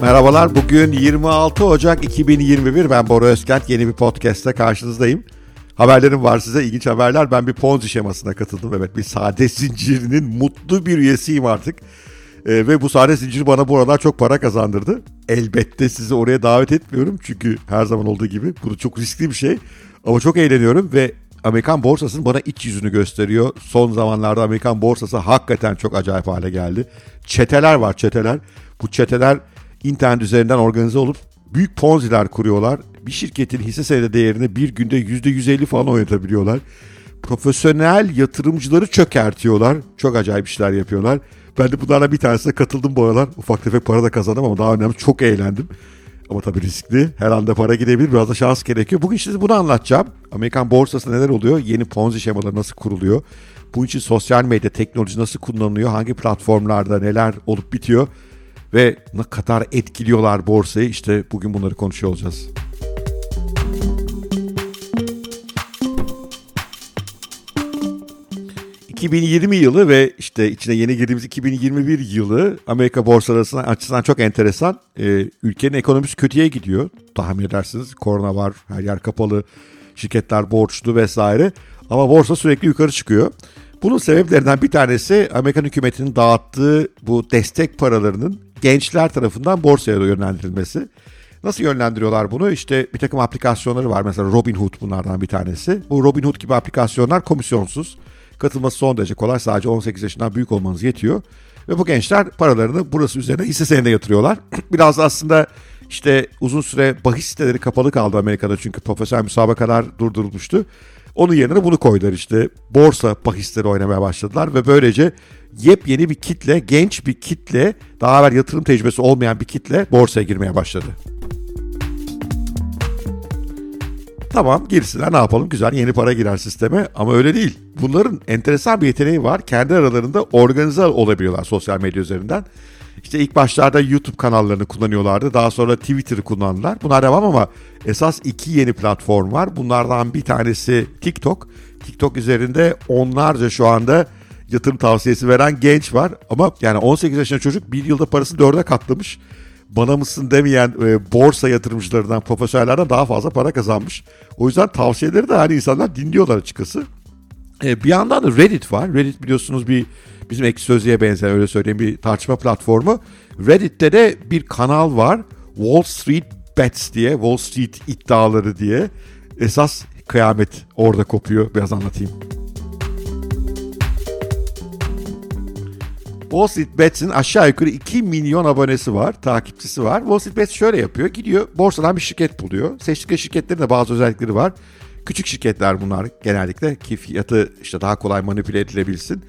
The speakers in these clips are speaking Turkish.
Merhabalar, bugün 26 Ocak 2021. Ben Bora Özkent, yeni bir podcast'te karşınızdayım. Haberlerim var size, ilginç haberler. Ben bir Ponzi şemasına katıldım. Evet, bir sade zincirinin mutlu bir üyesiyim artık. Ve bu sade zincir bana bu aralar çok para kazandırdı. Elbette sizi oraya davet etmiyorum. Çünkü her zaman olduğu gibi bu çok riskli bir şey. Ama çok eğleniyorum ve Amerikan borsasının bana iç yüzünü gösteriyor. Son zamanlarda Amerikan borsası hakikaten çok acayip hale geldi. Çeteler var, çeteler. Bu çeteler internet üzerinden organize olup büyük ponziler kuruyorlar. Bir şirketin hisse senedi değerini bir günde %150 falan oynatabiliyorlar. Profesyonel yatırımcıları çökertiyorlar. Çok acayip işler yapıyorlar. Ben de bunlarla bir tanesine katıldım bu aralar. Ufak tefek para da kazandım ama daha önemli, çok eğlendim. Ama tabii riskli. Her anda para gidebilir. Biraz da şans gerekiyor. Bugün size bunu anlatacağım. Amerikan borsasında neler oluyor? Yeni ponzi şemaları nasıl kuruluyor? Bu için sosyal medya, teknoloji nasıl kullanılıyor? Hangi platformlarda neler olup bitiyor? Ve ne kadar etkiliyorlar borsayı? İşte bugün bunları konuşuyor olacağız. ...2020 yılı ve işte içine yeni girdiğimiz 2021 yılı Amerika borsalarının açısından çok enteresan. Ülkenin ekonomisi kötüye gidiyor. Tahmin edersiniz, korona var, her yer kapalı, şirketler borçlu vesaire. Ama borsa sürekli yukarı çıkıyor. Bunun sebeplerinden bir tanesi Amerikan hükümetinin dağıttığı bu destek paralarının gençler tarafından borsaya yönlendirilmesi. Nasıl yönlendiriyorlar bunu? İşte bir takım aplikasyonları var. Mesela Robinhood bunlardan bir tanesi. Bu Robinhood gibi aplikasyonlar komisyonsuz. Katılması son derece kolay. Sadece 18 yaşından büyük olmanız yetiyor. Ve bu gençler paralarını burası üzerine hisse senedine yatırıyorlar. Biraz aslında işte uzun süre bahis siteleri kapalı kaldı Amerika'da. Çünkü profesyonel müsabakalar durdurulmuştu. Onun yerine bunu koydular işte. Borsa bahisleri oynamaya başladılar. Ve böylece yepyeni bir kitle, genç bir kitle, daha evvel yatırım tecrübesi olmayan bir kitle borsaya girmeye başladı. Tamam, girsinler, ne yapalım, güzel, yeni para girer sisteme, ama öyle değil. Bunların enteresan bir yeteneği var. Kendi aralarında organize olabiliyorlar sosyal medya üzerinden. İşte ilk başlarda YouTube kanallarını kullanıyorlardı. Daha sonra Twitter'ı kullandılar. Bunlar devam ama esas iki yeni platform var. Bunlardan bir tanesi TikTok. TikTok üzerinde onlarca şu anda yatırım tavsiyesi veren genç var. Ama yani 18 yaşında çocuk bir yılda parasını 4'e katlamış. Bana mısın demeyen borsa yatırımcılarından, profesyonellerden daha fazla para kazanmış. O yüzden tavsiyeleri de hani insanlar dinliyorlar açıkçası. Bir yandan da Reddit var. Reddit biliyorsunuz bir bizim Ekşi Sözlük'e benzer, öyle söyleyeyim, bir tartışma platformu. Reddit'te de bir kanal var. Wall Street Bets diye, Wall Street iddiaları diye. Esas kıyamet orada kopuyor. Biraz anlatayım. Wall Street Bets'in aşağı yukarı 2 milyon abonesi var, takipçisi var. Wall Street Bets şöyle yapıyor. Gidiyor, borsadan bir şirket buluyor. Seçtikleri şirketlerin de bazı özellikleri var. Küçük şirketler bunlar genellikle ki fiyatı işte daha kolay manipüle edilebilsin.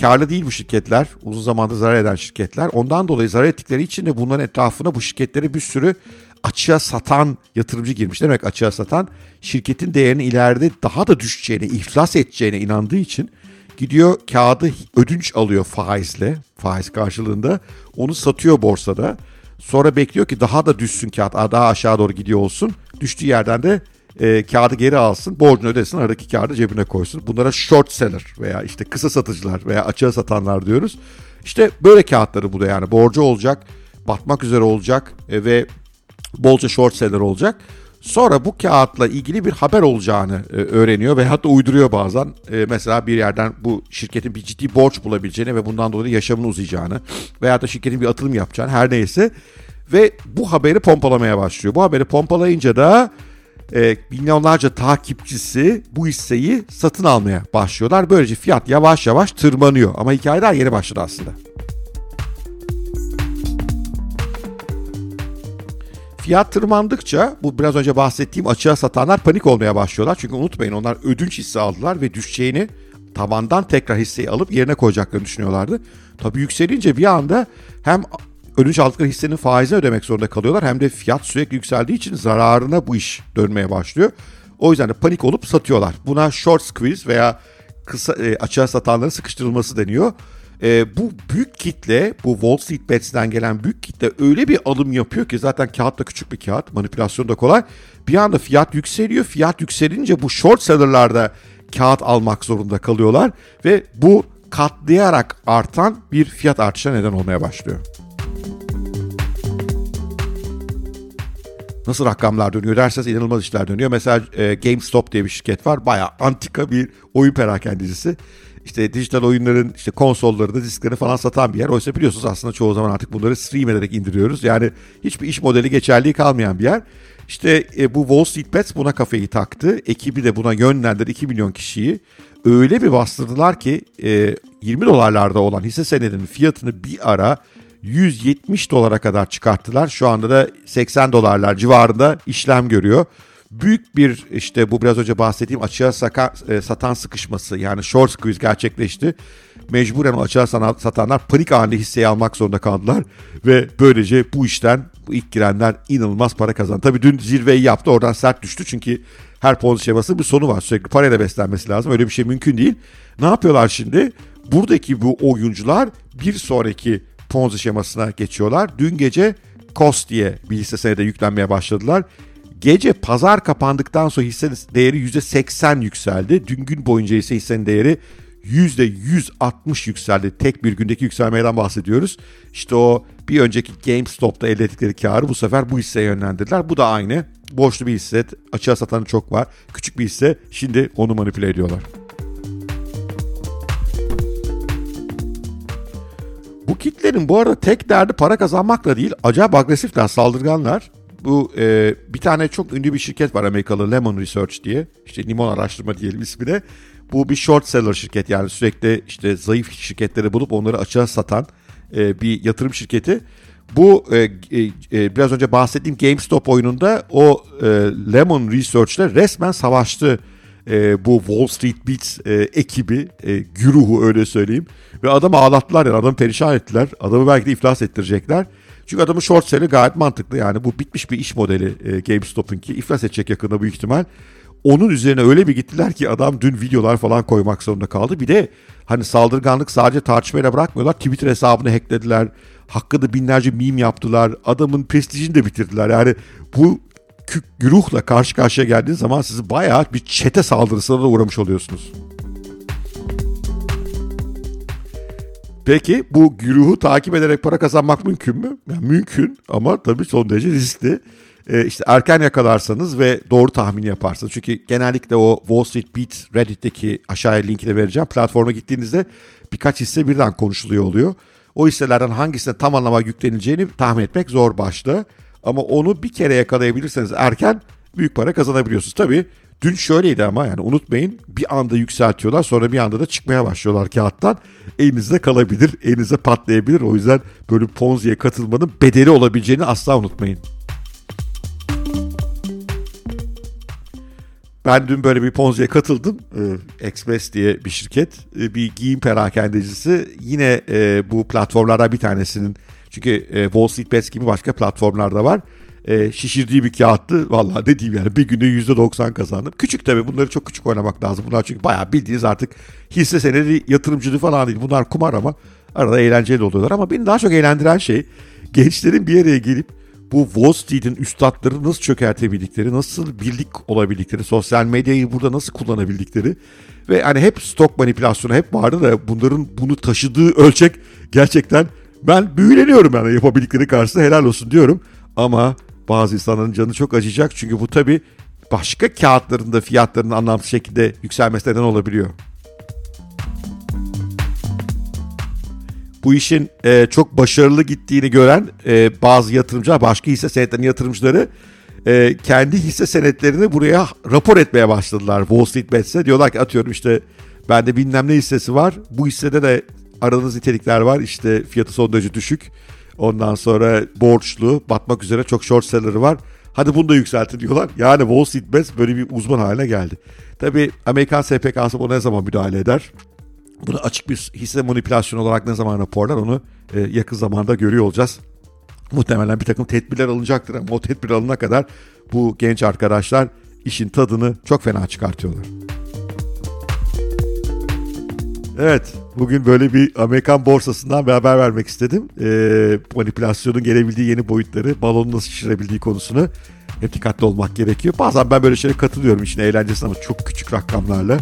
Karlı değil bu şirketler. Uzun zamandır zarar eden şirketler. Ondan dolayı zarar ettikleri için de bunların etrafına bu şirketleri bir sürü açığa satan yatırımcı girmiş. Ne demek açığa satan? Şirketin değerinin ileride daha da düşeceğine, iflas edeceğine inandığı için gidiyor kağıdı ödünç alıyor faizle, faiz karşılığında. Onu satıyor borsada. Sonra bekliyor ki daha da düşsün kağıt, daha aşağı doğru gidiyor olsun. Düştüğü yerden de kağıdı geri alsın, borcunu ödesin, aradaki kağıdı cebine koysun. Bunlara short seller veya işte kısa satıcılar veya açığa satanlar diyoruz. İşte böyle kağıtları buluyor, yani borcu olacak, batmak üzere olacak ve bolca short seller olacak. Sonra bu kağıtla ilgili bir haber olacağını öğreniyor ve hatta uyduruyor bazen. Mesela bir yerden bu şirketin bir ciddi borç bulabileceğini ve bundan dolayı yaşamını uzayacağını veya da şirketin bir atılım yapacağını, her neyse. Ve bu haberi pompalamaya başlıyor. Bu haberi pompalayınca da milyonlarca takipçisi bu hisseyi satın almaya başlıyorlar. Böylece fiyat yavaş yavaş tırmanıyor. Ama hikaye daha yeni başladı aslında. Fiyat tırmandıkça bu biraz önce bahsettiğim açığa satanlar panik olmaya başlıyorlar. Çünkü unutmayın, onlar ödünç hisse aldılar ve düşeceğini, tabandan tekrar hisseyi alıp yerine koyacaklarını düşünüyorlardı. Tabii yükselince bir anda hem ödünç aldıkları hissenin faizini ödemek zorunda kalıyorlar hem de fiyat sürekli yükseldiği için zararına bu iş dönmeye başlıyor. O yüzden de panik olup satıyorlar. Buna short squeeze veya kısa açığa satanların sıkıştırılması deniyor. Bu büyük kitle, bu Wall Street Bets'ten gelen büyük kitle öyle bir alım yapıyor ki, zaten kağıt da küçük bir kağıt, manipülasyon da kolay. Bir anda fiyat yükseliyor. Fiyat yükselince bu short seller'lar da kağıt almak zorunda kalıyorlar ve bu katlayarak artan bir fiyat artışına neden olmaya başlıyor. nasıl rakamlar dönüyor derseniz inanılmaz işler dönüyor. Mesela GameStop diye bir şirket var. Bayağı antika bir oyun perakendecisi. İşte dijital oyunların işte konsollarını, disklerini falan satan bir yer. Oysa biliyorsunuz aslında çoğu zaman artık bunları stream ederek indiriyoruz. Yani hiçbir iş modeli geçerliği kalmayan bir yer. İşte bu Wall Street Bets buna kafayı taktı. Ekibi de buna yönlendirdi 2 milyon kişiyi. Öyle bir bastırdılar ki $20 olan hisse senedinin fiyatını bir ara $170 kadar çıkarttılar. Şu anda da $80 civarında işlem görüyor. Büyük bir işte bu biraz önce bahsettiğim açığa satan sıkışması yani short squeeze gerçekleşti. Mecburen o açığa satanlar panik halinde hisseyi almak zorunda kaldılar. Ve böylece bu işten bu ilk girenler inanılmaz para kazandı. Tabii dün zirveyi yaptı oradan sert düştü çünkü her ponzi şemasının bir sonu var. Sürekli parayla beslenmesi lazım öyle bir şey mümkün değil. Ne yapıyorlar şimdi? Buradaki bu oyuncular bir sonraki ponzi şemasına geçiyorlar. Dün gece KOS diye bir hisse senedi yüklenmeye başladılar. Gece pazar kapandıktan sonra hissenin değeri %80 yükseldi. Dün gün boyunca ise hissenin değeri %160 yükseldi. Tek bir gündeki yükselmeden bahsediyoruz. İşte o bir önceki GameStop'ta elde ettikleri karı bu sefer bu hisseye yönlendirdiler. Bu da aynı. Borçlu bir hisse, açığa satanı çok var. Küçük bir hisse, şimdi onu manipüle ediyorlar. Bu kitlerin bu arada tek derdi para kazanmakla değil, acayip agresifler, saldırganlar. Bu bir tane çok ünlü bir şirket var Amerikalı Lemon Research diye. İşte limon araştırma diyelim ismine. Bu bir short seller şirket yani sürekli işte zayıf şirketleri bulup onları açığa satan bir yatırım şirketi. Bu biraz önce bahsettiğim GameStop oyununda o Lemon Research'le resmen savaştı. Bu Wall Street Bets ekibi, güruhu öyle söyleyeyim. Ve adamı ağlattılar yani adamı perişan ettiler. Adamı belki de iflas ettirecekler. Çünkü adamın short selli gayet mantıklı yani bu bitmiş bir iş modeli GameStop'unki iflas edecek yakında büyük ihtimal. Onun üzerine öyle bir gittiler ki adam dün videolar falan koymak zorunda kaldı. Bir de hani saldırganlık sadece tartışmayla bırakmıyorlar. Twitter hesabını hacklediler. Hakkında binlerce meme yaptılar. Adamın prestijini de bitirdiler. Yani bu güruhla karşı karşıya geldiğiniz zaman sizi bayağı bir çete saldırısına da uğramış oluyorsunuz. Peki bu güruhu takip ederek para kazanmak mümkün mü? Yani mümkün ama tabii son derece riskli. İşte erken yakalarsanız ve doğru tahmini yaparsanız. Çünkü genellikle o Wall Street Bets Reddit'teki aşağıya linkini vereceğim. Platforma gittiğinizde birkaç hisse birden konuşuluyor oluyor. O hisselerden hangisine tam anlama yüklenileceğini tahmin etmek zor başta. Ama onu bir kere yakalayabilirseniz erken büyük para kazanabiliyorsunuz. Tabii dün şöyleydi ama yani unutmayın bir anda yükseltiyorlar sonra bir anda da çıkmaya başlıyorlar kağıttan. Elinizde kalabilir, elinize patlayabilir. O yüzden böyle Ponzi'ye katılmanın bedeli olabileceğini asla unutmayın. Ben dün böyle bir Ponzi'ye katıldım. Express diye bir şirket. Bir giyim perakendecisi. Yine bu platformlardan bir tanesinin. Çünkü Wall Street Bets gibi başka platformlarda var. Şişirdiği bir kağıttı. Vallahi ne diyeyim yani bir günde %90 kazandım. Küçük tabii bunları çok küçük oynamak lazım. Bunlar çünkü bayağı bildiğiniz artık hisse senedi yatırımcılığı falan değil. Bunlar kumar ama arada eğlenceli oluyorlar. Ama beni daha çok eğlendiren şey gençlerin bir araya gelip bu Wall Street'in üstadları nasıl çökertebildikleri, nasıl birlik olabildikleri, sosyal medyayı burada nasıl kullanabildikleri ve hani hep stok manipülasyonu hep vardı da bunların bunu taşıdığı ölçek gerçekten ben büyüleniyorum yani yapabildikleri karşısında helal olsun diyorum. Ama bazı insanların canı çok acıyacak çünkü bu tabii başka kağıtların da fiyatlarının anlamsız şekilde yükselmesine neden olabiliyor. Bu işin çok başarılı gittiğini gören bazı yatırımcılar, başka hisse senetlerinin yatırımcıları kendi hisse senetlerini buraya rapor etmeye başladılar. Wall Street Bets'e diyorlar ki atıyorum işte bende bilmem ne hissesi var. Bu hissede de aradığınız nitelikler var. İşte fiyatı son derece düşük. Ondan sonra borçlu, batmak üzere çok short seller'ı var. Hadi bunu da yükseltin diyorlar. Yani Wall Street Bets böyle bir uzman haline geldi. Tabii Amerikan SPK'sı buna ne zaman müdahale eder? Bunu açık bir hisse manipülasyonu olarak ne zaman raporlar onu yakın zamanda görüyor olacağız. Muhtemelen bir takım tedbirler alınacaktır ama o tedbir alınana kadar bu genç arkadaşlar işin tadını çok fena çıkartıyorlar. Evet, bugün böyle bir Amerikan borsasından bir haber vermek istedim. Manipülasyonun gelebildiği yeni boyutları, balonun nasıl şişirebildiği konusunu hep dikkatli olmak gerekiyor. Bazen ben böyle şeylere katılıyorum işin eğlencesine ama çok küçük rakamlarla.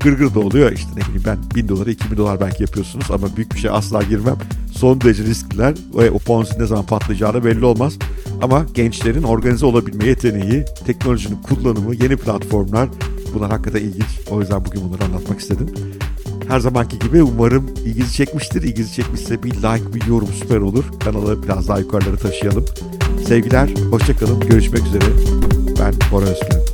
gırgır da oluyor. İşte ne bileyim ben $1,000-$2,000 belki yapıyorsunuz ama büyük bir şey asla girmem. Son derece riskliler ve o Ponzi'nin ne zaman patlayacağı belli olmaz. Ama gençlerin organize olabilme yeteneği, teknolojinin kullanımı, yeni platformlar, bunlar hakikaten ilginç. O yüzden bugün bunları anlatmak istedim. Her zamanki gibi umarım ilginizi çekmiştir. İlginizi çekmişse bir like, bir yorum süper olur. Kanalı biraz daha yukarılara taşıyalım. Sevgiler, hoşça kalın. Görüşmek üzere. Ben Bora Özkent.